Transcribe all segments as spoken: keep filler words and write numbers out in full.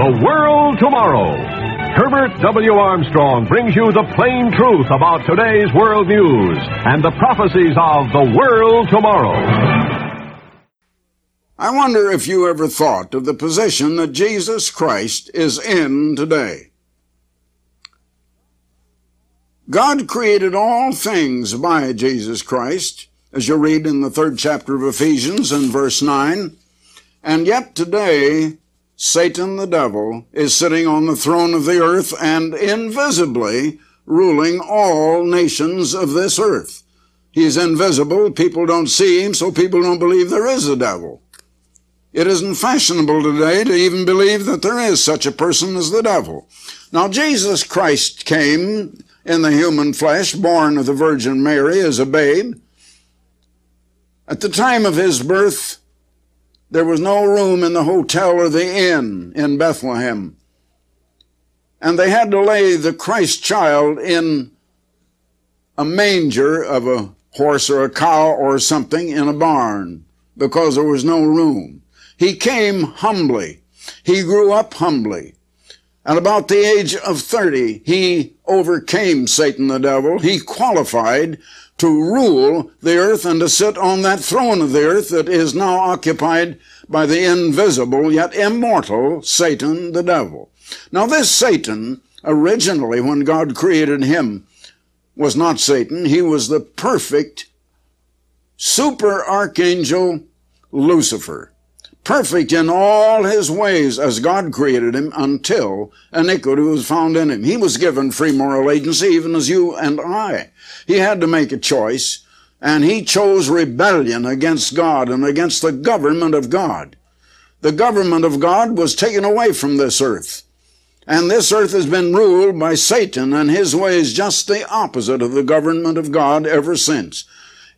The World Tomorrow. Herbert W. Armstrong brings you the plain truth about today's world news and the prophecies of the world tomorrow. I wonder if you ever thought of the position that Jesus Christ is in today. God created all things by Jesus Christ, as you read in the third chapter of Ephesians in verse nine. And yet today, Satan the devil is sitting on the throne of the earth and invisibly ruling all nations of this earth. He's invisible. People don't see him, so people don't believe there is a devil. It isn't fashionable today to even believe that there is such a person as the devil. Now, Jesus Christ came in the human flesh, born of the Virgin Mary as a babe. At the time of his birth, there was no room in the hotel or the inn in Bethlehem. And they had to lay the Christ child in a manger of a horse or a cow or something in a barn because there was no room. He came humbly. He grew up humbly. At about the age of thirty, he overcame Satan the devil. He qualified to rule the earth and to sit on that throne of the earth that is now occupied by the invisible yet immortal Satan the devil. Now, this Satan, originally when God created him, was not Satan. He was the perfect super archangel Lucifer, perfect in all his ways as God created him until iniquity was found in him. He was given free moral agency even as you and I. He had to make a choice, and he chose rebellion against God and against the government of God. The government of God was taken away from this earth, and this earth has been ruled by Satan, and his way is just the opposite of the government of God ever since.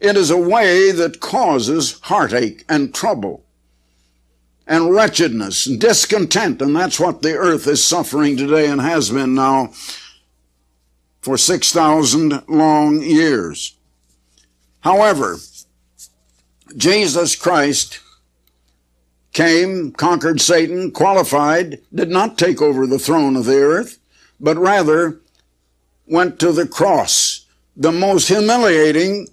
It is a way that causes heartache and trouble and wretchedness and discontent, and that's what the earth is suffering today and has been now for six thousand long years. However, Jesus Christ came, conquered Satan, qualified, did not take over the throne of the earth, but rather went to the cross, the most humiliating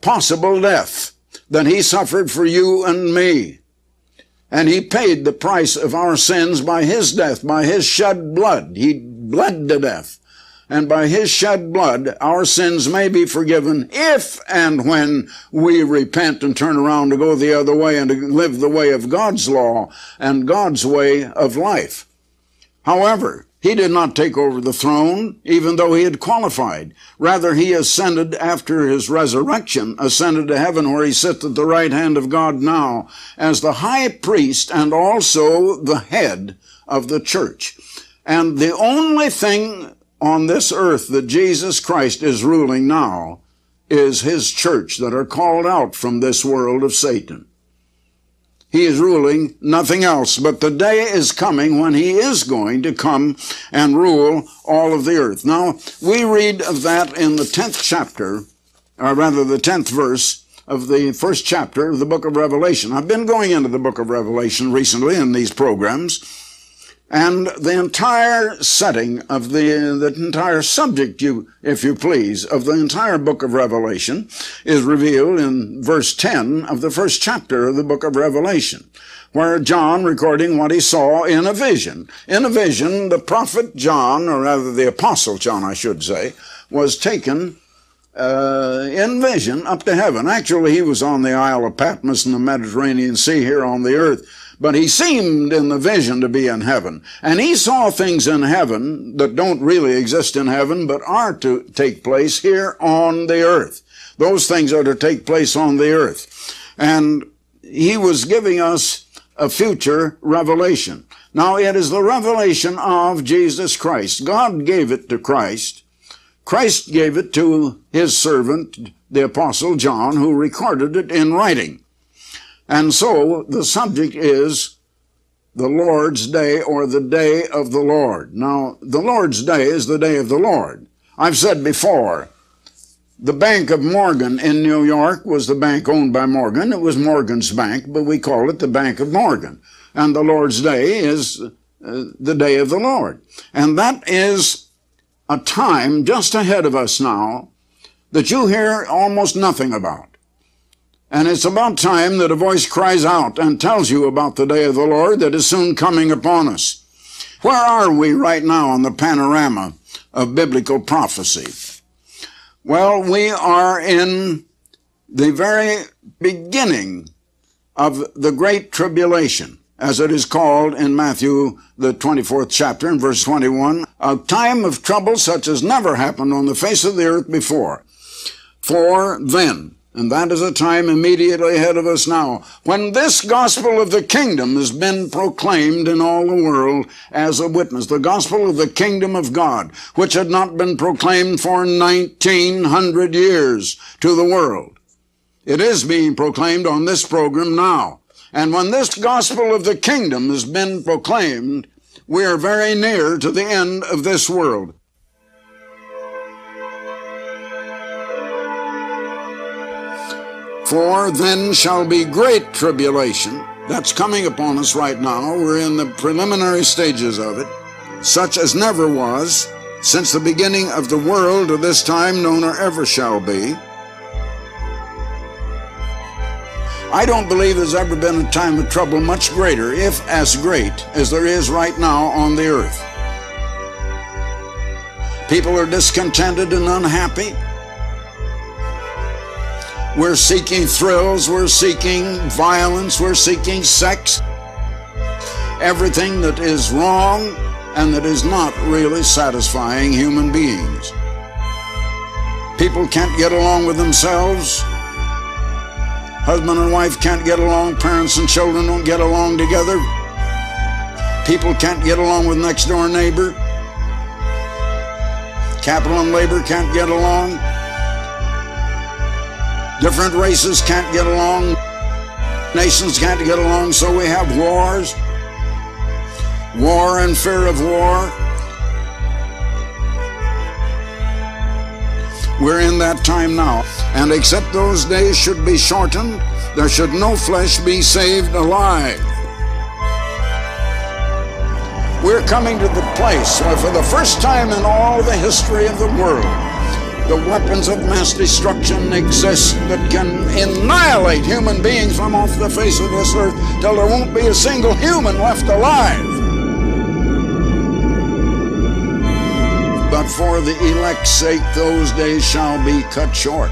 possible death that he suffered for you and me. And he paid the price of our sins by his death, by his shed blood. He bled to death. And by his shed blood, our sins may be forgiven if and when we repent and turn around to go the other way and to live the way of God's law and God's way of life. However, he did not take over the throne, even though he had qualified. Rather, he ascended after his resurrection, ascended to heaven where he sits at the right hand of God now as the high priest and also the head of the church. And the only thing on this earth that Jesus Christ is ruling now is his church that are called out from this world of Satan. He is ruling nothing else, but the day is coming when he is going to come and rule all of the earth. Now, we read of that in the tenth chapter, or rather the tenth verse of the first chapter of the book of Revelation. I've been going into the book of Revelation recently in these programs, and the entire setting of the, the entire subject, you, if you please, of the entire book of Revelation is revealed in verse ten of the first chapter of the book of Revelation, where John, recording what he saw in a vision. In a vision, the prophet John, or rather the apostle John, I should say, was taken uh, in vision up to heaven. Actually, he was on the Isle of Patmos in the Mediterranean Sea here on the earth, but he seemed in the vision to be in heaven. And he saw things in heaven that don't really exist in heaven, but are to take place here on the earth. Those things are to take place on the earth. And he was giving us a future revelation. Now, it is the revelation of Jesus Christ. God gave it to Christ. Christ gave it to his servant, the apostle John, who recorded it in writing. And so the subject is the Lord's Day, or the Day of the Lord. Now, the Lord's Day is the Day of the Lord. I've said before, the Bank of Morgan in New York was the bank owned by Morgan. It was Morgan's Bank, but we call it the Bank of Morgan. And the Lord's Day is uh, the day of the Lord. And that is a time just ahead of us now that you hear almost nothing about. And it's about time that a voice cries out and tells you about the day of the Lord that is soon coming upon us. Where are we right now on the panorama of biblical prophecy? Well, we are in the very beginning of the Great Tribulation, as it is called in Matthew, the twenty-fourth chapter, in verse twenty-one, a time of trouble such as never happened on the face of the earth before. For then, and that is a time immediately ahead of us now, when this gospel of the kingdom has been proclaimed in all the world as a witness, the gospel of the kingdom of God, which had not been proclaimed for nineteen hundred years to the world. It is being proclaimed on this program now. And when this gospel of the kingdom has been proclaimed, we are very near to the end of this world. For then shall be great tribulation. That's coming upon us right now. We're in the preliminary stages of it, such as never was since the beginning of the world to this time, known or ever shall be. I don't believe there's ever been a time of trouble much greater, if as great, as there is right now on the earth. People are discontented and unhappy. We're seeking thrills, we're seeking violence, we're seeking sex. Everything that is wrong and that is not really satisfying human beings. People can't get along with themselves. Husband and wife can't get along, parents and children don't get along together. People can't get along with next door neighbor. Capital and labor can't get along. Different races can't get along. Nations can't get along, so we have wars. War and fear of war. We're in that time now. And except those days should be shortened, there should no flesh be saved alive. We're coming to the place where for the first time in all the history of the world, the weapons of mass destruction exist that can annihilate human beings from off the face of this earth till there won't be a single human left alive. But for the elect's sake, those days shall be cut short.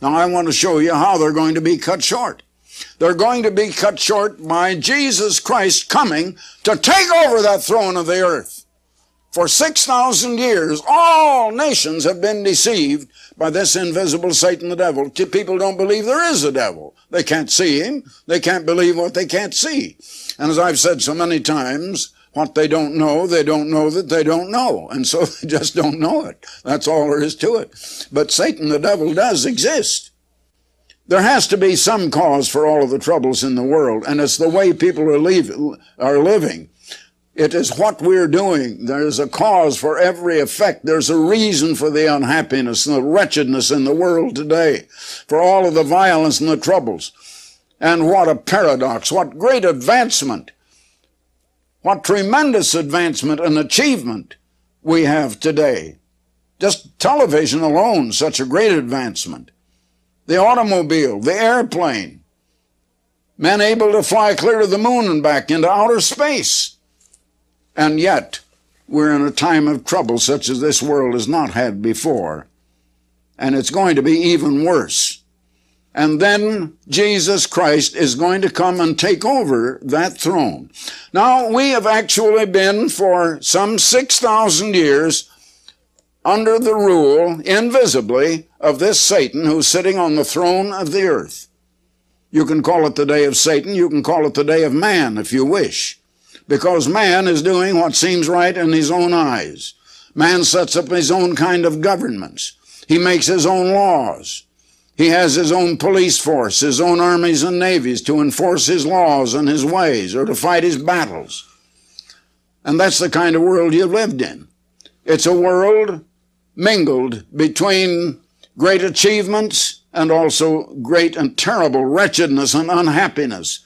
Now I want to show you how they're going to be cut short. They're going to be cut short by Jesus Christ coming to take over that throne of the earth. For six thousand years, all nations have been deceived by this invisible Satan, the devil. People don't believe there is a devil. They can't see him. They can't believe what they can't see. And as I've said so many times, what they don't know, they don't know that they don't know. And so they just don't know it. That's all there is to it. But Satan, the devil, does exist. There has to be some cause for all of the troubles in the world, and it's the way people are, leave, are living. It is what we're doing. There's a cause for every effect. There's a reason for the unhappiness and the wretchedness in the world today, for all of the violence and the troubles. And what a paradox, what great advancement, what tremendous advancement and achievement we have today. Just television alone, such a great advancement. The automobile, the airplane, men able to fly clear to the moon and back into outer space. And yet, we're in a time of trouble such as this world has not had before. And it's going to be even worse. And then Jesus Christ is going to come and take over that throne. Now, we have actually been for some six thousand years under the rule, invisibly, of this Satan who's sitting on the throne of the earth. You can call it the day of Satan. You can call it the day of man if you wish. Because man is doing what seems right in his own eyes. Man sets up his own kind of governments. He makes his own laws. He has his own police force, his own armies and navies to enforce his laws and his ways or to fight his battles. And that's the kind of world you've lived in. It's a world mingled between great achievements and also great and terrible wretchedness and unhappiness.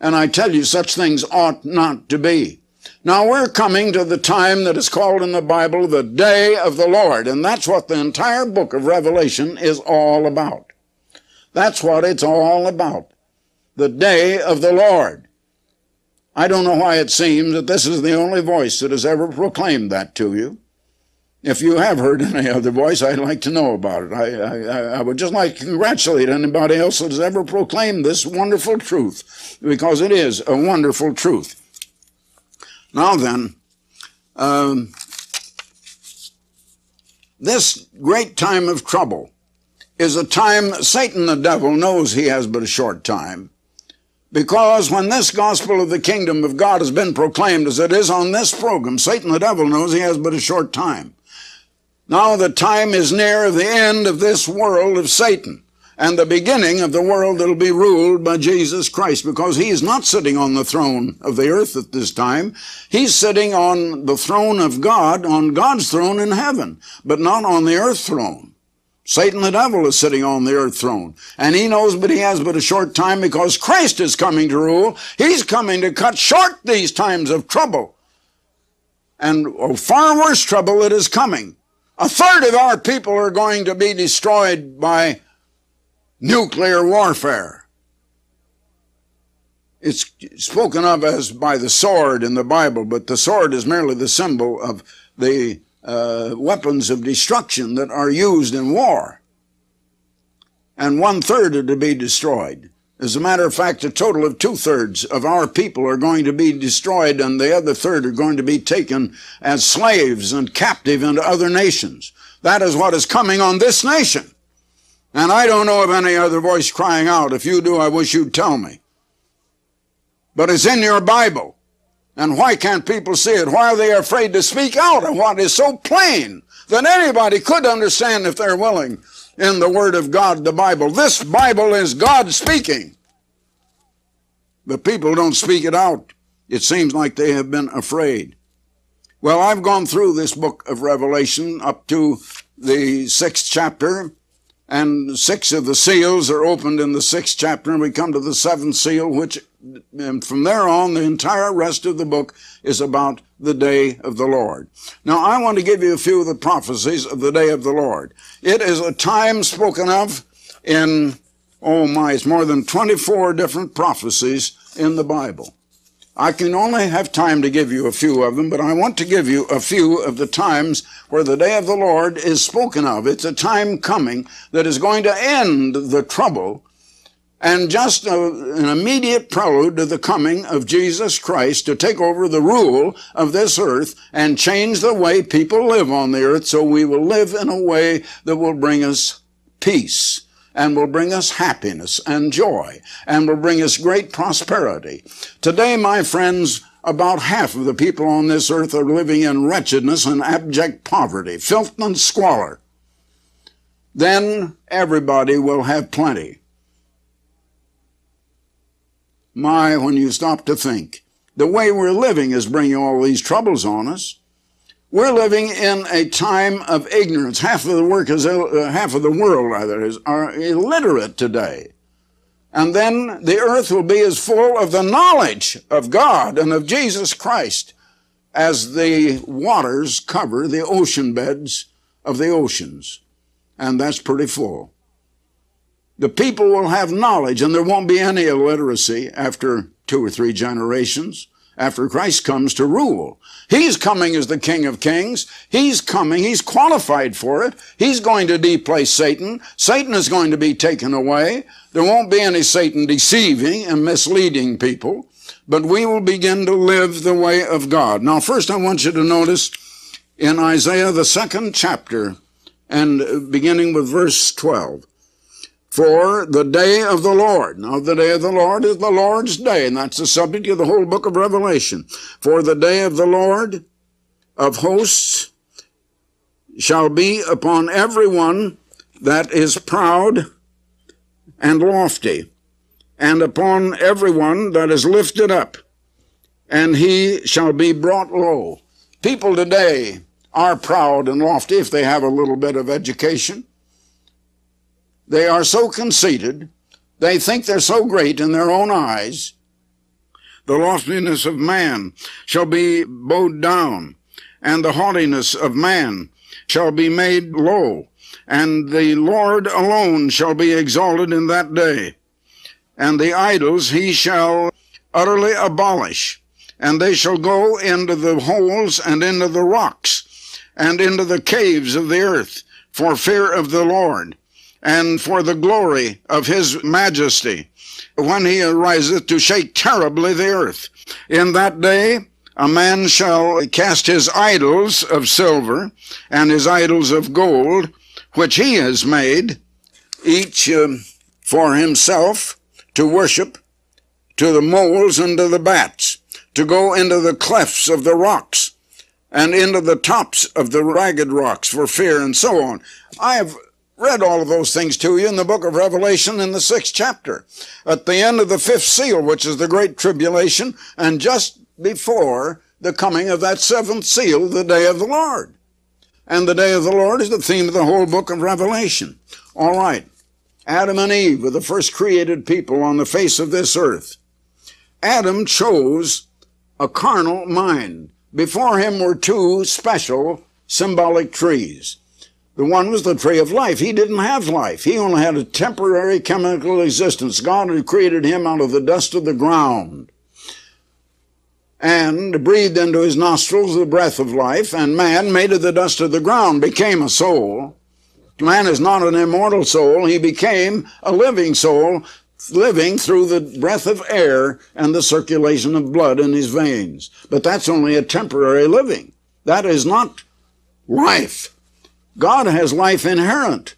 And I tell you, such things ought not to be. Now, we're coming to the time that is called in the Bible the Day of the Lord, and that's what the entire book of Revelation is all about. That's what it's all about, the Day of the Lord. I don't know why it seems that this is the only voice that has ever proclaimed that to you. If you have heard any other voice, I'd like to know about it. I, I, I would just like to congratulate anybody else that has ever proclaimed this wonderful truth, because it is a wonderful truth. Now then, um, this great time of trouble is a time Satan the devil knows he has but a short time, because when this gospel of the kingdom of God has been proclaimed as it is on this program, Satan the devil knows he has but a short time. Now the time is near of the end of this world of Satan and the beginning of the world that will be ruled by Jesus Christ, because he is not sitting on the throne of the earth at this time. He's sitting on the throne of God, on God's throne in heaven, but not on the earth throne. Satan the devil is sitting on the earth throne, and he knows but he has but a short time, because Christ is coming to rule. He's coming to cut short these times of trouble, and oh, far worse trouble that is coming. A third of our people are going to be destroyed by nuclear warfare. It's spoken of as by the sword in the Bible, but the sword is merely the symbol of the uh, weapons of destruction that are used in war. And one-third are to be destroyed. As a matter of fact, a total of two-thirds of our people are going to be destroyed, and the other third are going to be taken as slaves and captive into other nations. That is what is coming on this nation. And I don't know of any other voice crying out. If you do, I wish you'd tell me. But it's in your Bible. And why can't people see it? Why are they afraid to speak out of what is so plain that anybody could understand if they're willing in the Word of God, the Bible? This Bible is God speaking. But people don't speak it out. It seems like they have been afraid. Well, I've gone through this book of Revelation up to the sixth chapter. And six of the seals are opened in the sixth chapter, and we come to the seventh seal, which, and from there on, the entire rest of the book is about the day of the Lord. Now, I want to give you a few of the prophecies of the day of the Lord. It is a time spoken of in, oh my, it's more than twenty-four different prophecies in the Bible. I can only have time to give you a few of them, but I want to give you a few of the times where the day of the Lord is spoken of. It's a time coming that is going to end the trouble, and just a, an immediate prelude to the coming of Jesus Christ to take over the rule of this earth and change the way people live on the earth, so we will live in a way that will bring us peace, and will bring us happiness and joy, and will bring us great prosperity. Today, my friends, about half of the people on this earth are living in wretchedness and abject poverty, filth and squalor. Then everybody will have plenty. My, when you stop to think, the way we're living is bringing all these troubles on us. We're living in a time of ignorance. Half of the work is uh, half of the world, rather, is are illiterate today, and then the earth will be as full of the knowledge of God and of Jesus Christ as the waters cover the ocean beds of the oceans, and that's pretty full. The people will have knowledge, and there won't be any illiteracy after two or three generations. After Christ comes to rule, he's coming as the King of Kings. He's coming. He's qualified for it. He's going to displace Satan. Satan is going to be taken away. There won't be any Satan deceiving and misleading people, but we will begin to live the way of God. Now, first I want you to notice in Isaiah, the second chapter, and beginning with verse twelve. For the day of the Lord. Now, the day of the Lord is the Lord's day, and that's the subject of the whole book of Revelation. For the day of the Lord of hosts shall be upon everyone that is proud and lofty, and upon everyone that is lifted up, and he shall be brought low. People today are proud and lofty if they have a little bit of education. They are so conceited, they think they're so great in their own eyes, The loftiness of man shall be bowed down, and the haughtiness of man shall be made low, and the Lord alone shall be exalted in that day. And the idols he shall utterly abolish, and they shall go into the holes and into the rocks and into the caves of the earth for fear of the Lord and for the glory of his majesty, when he ariseth to shake terribly the earth. In that day a man shall cast his idols of silver and his idols of gold, which he has made, each um, for himself, to worship, to the moles and to the bats, to go into the clefts of the rocks and into the tops of the ragged rocks for fear, and so on. I have read all of those things to you in the book of Revelation in the sixth chapter, at the end of the fifth seal, which is the great tribulation, and just before the coming of that seventh seal, the day of the Lord. And the day of the Lord is the theme of the whole book of Revelation. All right. Adam and Eve were the first created people on the face of this earth. Adam chose a carnal mind. Before him were two special symbolic trees. The one was the tree of life. He didn't have life. He only had a temporary chemical existence. God had created him out of the dust of the ground and breathed into his nostrils the breath of life, and man, made of the dust of the ground, became a soul. Man is not an immortal soul. He became a living soul, living through the breath of air and the circulation of blood in his veins. But that's only a temporary living. That is not life. God has life inherent.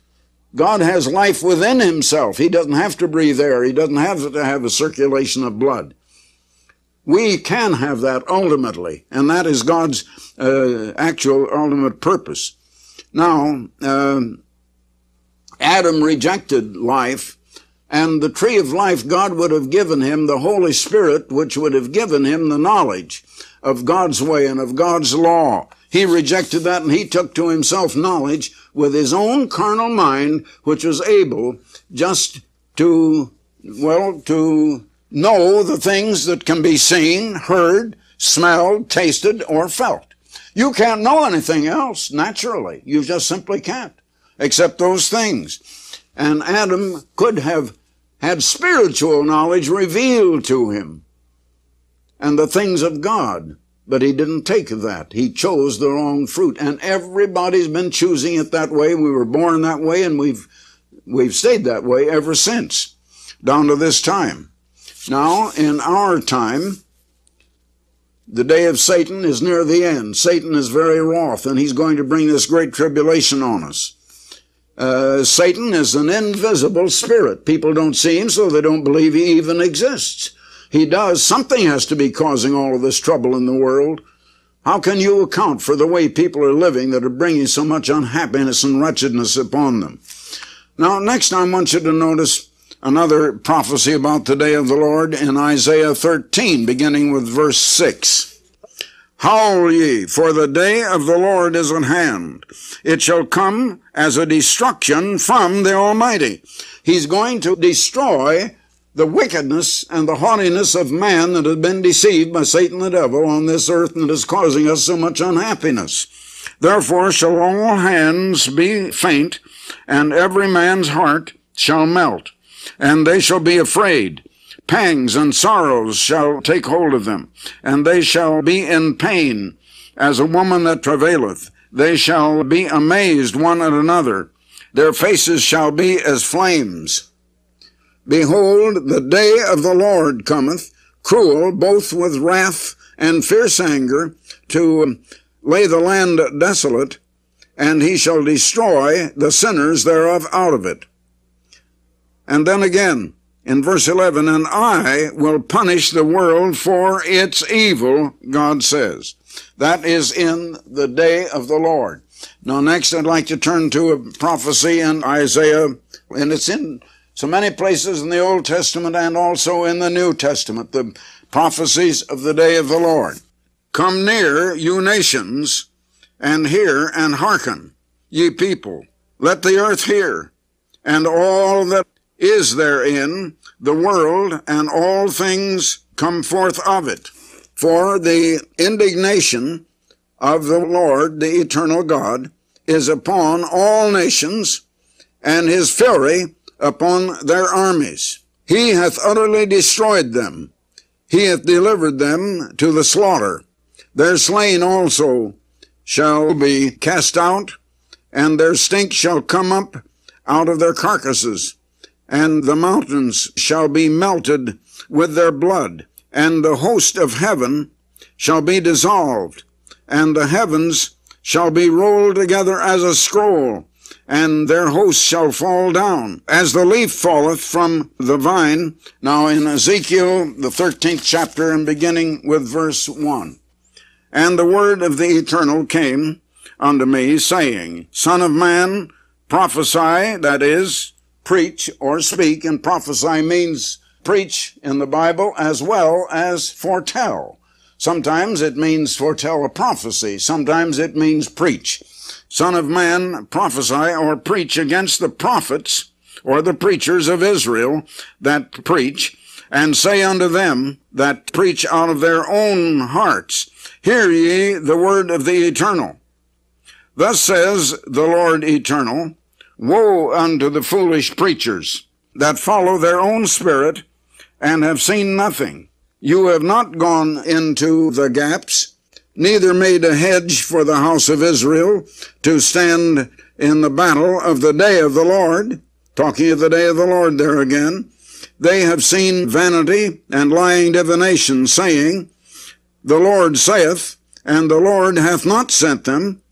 God has life within himself. He doesn't have to breathe air. He doesn't have to have a circulation of blood. We can have that ultimately, and that is God's uh, actual ultimate purpose. Now, uh, Adam rejected life, and the tree of life, God would have given him the Holy Spirit, which would have given him the knowledge of God's way and of God's law. He rejected that, and he took to himself knowledge with his own carnal mind, which was able just to, well, to know the things that can be seen, heard, smelled, tasted, or felt. You can't know anything else naturally. You just simply can't, except those things. And Adam could have had spiritual knowledge revealed to him and the things of God, but he didn't take that. He chose the wrong fruit, and everybody's been choosing it that way. We were born that way, and we've, we've stayed that way ever since, down to this time. Now, in our time, the day of Satan is near the end. Satan is very wroth, and he's going to bring this great tribulation on us. Uh, Satan is an invisible spirit. People don't see him, so they don't believe he even exists. He does. Something has to be causing all of this trouble in the world. How can you account for the way people are living that are bringing so much unhappiness and wretchedness upon them? Now, next I want you to notice another prophecy about the day of the Lord in Isaiah thirteen, beginning with verse six. Howl ye, for the day of the Lord is at hand. It shall come as a destruction from the Almighty. He's going to destroy the wickedness and the haughtiness of man that has been deceived by Satan the devil on this earth and is causing us so much unhappiness. Therefore shall all hands be faint, and every man's heart shall melt. And they shall be afraid. Pangs and sorrows shall take hold of them, and they shall be in pain as a woman that travaileth. They shall be amazed one at another. Their faces shall be as flames. Behold, the day of the Lord cometh, cruel, both with wrath and fierce anger, to lay the land desolate, and he shall destroy the sinners thereof out of it. And then again, in verse eleven, and I will punish the world for its evil, God says. That is in the day of the Lord. Now, next, I'd like to turn to a prophecy in Isaiah, and it's in so many places in the Old Testament and also in the New Testament, the prophecies of the day of the Lord. Come near, you nations, and hear and hearken, ye people. Let the earth hear, and all that is therein, the world and all things come forth of it. For the indignation of the Lord, the eternal God, is upon all nations, and his fury upon their armies. He hath utterly destroyed them. He hath delivered them to the slaughter. Their slain also shall be cast out, and their stink shall come up out of their carcasses, and the mountains shall be melted with their blood, and the host of heaven shall be dissolved, and the heavens shall be rolled together as a scroll, and their hosts shall fall down, as the leaf falleth from the vine. Now in Ezekiel, the thirteenth chapter, and beginning with verse one. And the word of the Eternal came unto me, saying, Son of man, prophesy, that is, preach or speak, and prophesy means preach in the Bible as well as foretell. Sometimes it means foretell a prophecy, sometimes it means preach. Son of man, prophesy or preach against the prophets or the preachers of Israel that preach, and say unto them that preach out of their own hearts, Hear ye the word of the Eternal. Thus says the Lord Eternal, Woe unto the foolish preachers that follow their own spirit and have seen nothing. You have not gone into the gaps, neither made a hedge for the house of Israel to stand in the battle of the day of the Lord. Talking of the day of the Lord there again. They have seen vanity and lying divination, saying, The Lord saith, and the Lord hath not sent them,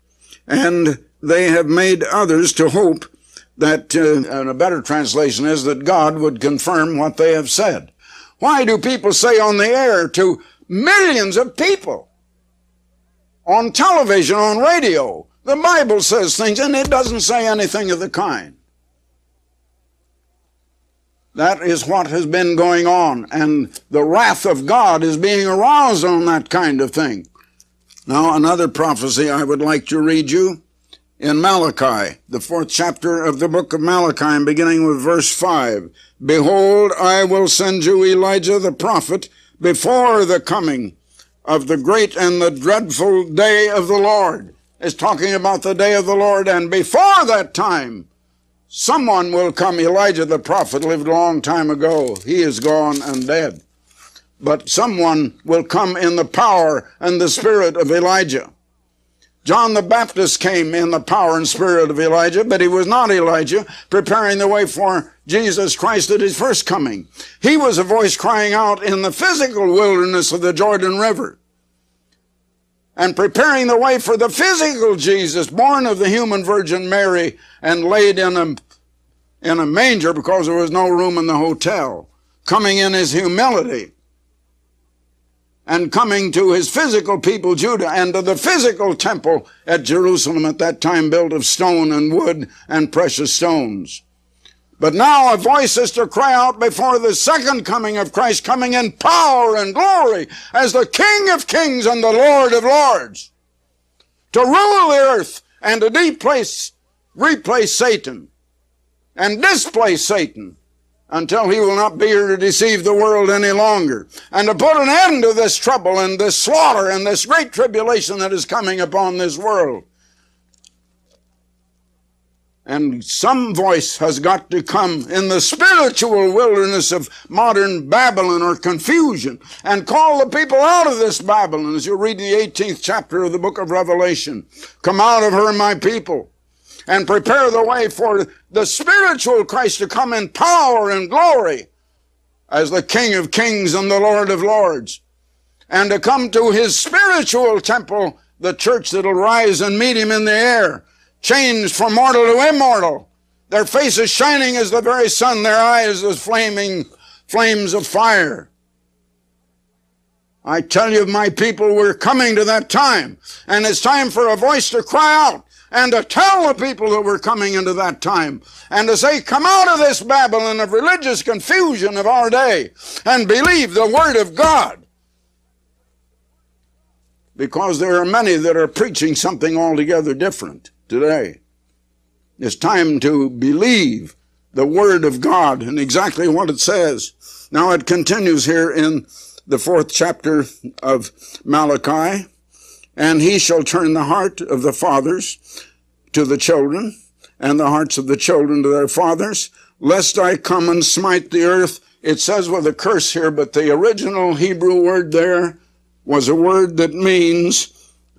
and they have made others to hope that, uh, and a better translation is that God would confirm what they have said. Why do people say on the air to millions of people, on television, on radio, the Bible says things, and it doesn't say anything of the kind? That is what has been going on, and the wrath of God is being aroused on that kind of thing. Now, another prophecy I would like to read you in Malachi, the fourth chapter of the book of Malachi, and beginning with verse five. Behold, I will send you Elijah the prophet before the coming of the great and the dreadful day of the Lord. It's talking about the day of the Lord, and before that time, someone will come. Elijah the prophet lived a long time ago. He is gone and dead. But someone will come in the power and the spirit of Elijah. John the Baptist came in the power and spirit of Elijah, but he was not Elijah, preparing the way for Jesus Christ at his first coming. He was a voice crying out in the physical wilderness of the Jordan River and preparing the way for the physical Jesus, born of the human Virgin Mary and laid in a, in a manger because there was no room in the hotel, coming in his humility and coming to his physical people, Judah, and to the physical temple at Jerusalem at that time, built of stone and wood and precious stones. But now a voice is to cry out before the second coming of Christ, coming in power and glory as the King of kings and the Lord of lords, to rule the earth and to deplace, replace Satan and displace Satan, until he will not be here to deceive the world any longer, and to put an end to this trouble and this slaughter and this great tribulation that is coming upon this world. And some voice has got to come in the spiritual wilderness of modern Babylon or confusion and call the people out of this Babylon, as you read in the eighteenth chapter of the book of Revelation. Come out of her, my people, and prepare the way for the spiritual Christ to come in power and glory as the King of kings and the Lord of lords, and to come to his spiritual temple, the church that will rise and meet him in the air, changed from mortal to immortal, their faces shining as the very sun, their eyes as flaming flames of fire. I tell you, my people, we're coming to that time, and it's time for a voice to cry out and to tell the people that we're coming into that time, and to say, come out of this Babylon of religious confusion of our day and believe the word of God. Because there are many that are preaching something altogether different today. It's time to believe the word of God and exactly what it says. Now it continues here in the fourth chapter of Malachi, and he shall turn the heart of the fathers to the children, and the hearts of the children to their fathers, lest I come and smite the earth. It says with a curse here, but the original Hebrew word there was a word that means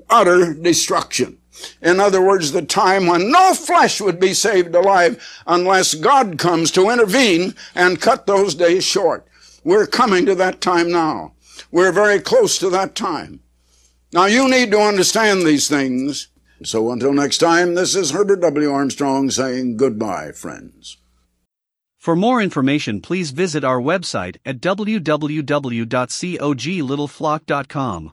utter destruction. In other words, the time when no flesh would be saved alive unless God comes to intervene and cut those days short. We're coming to that time now. We're very close to that time. Now, you need to understand these things. So until next time, this is Herbert W. Armstrong saying goodbye, friends. For more information, please visit our website at w w w dot cog little flock dot com.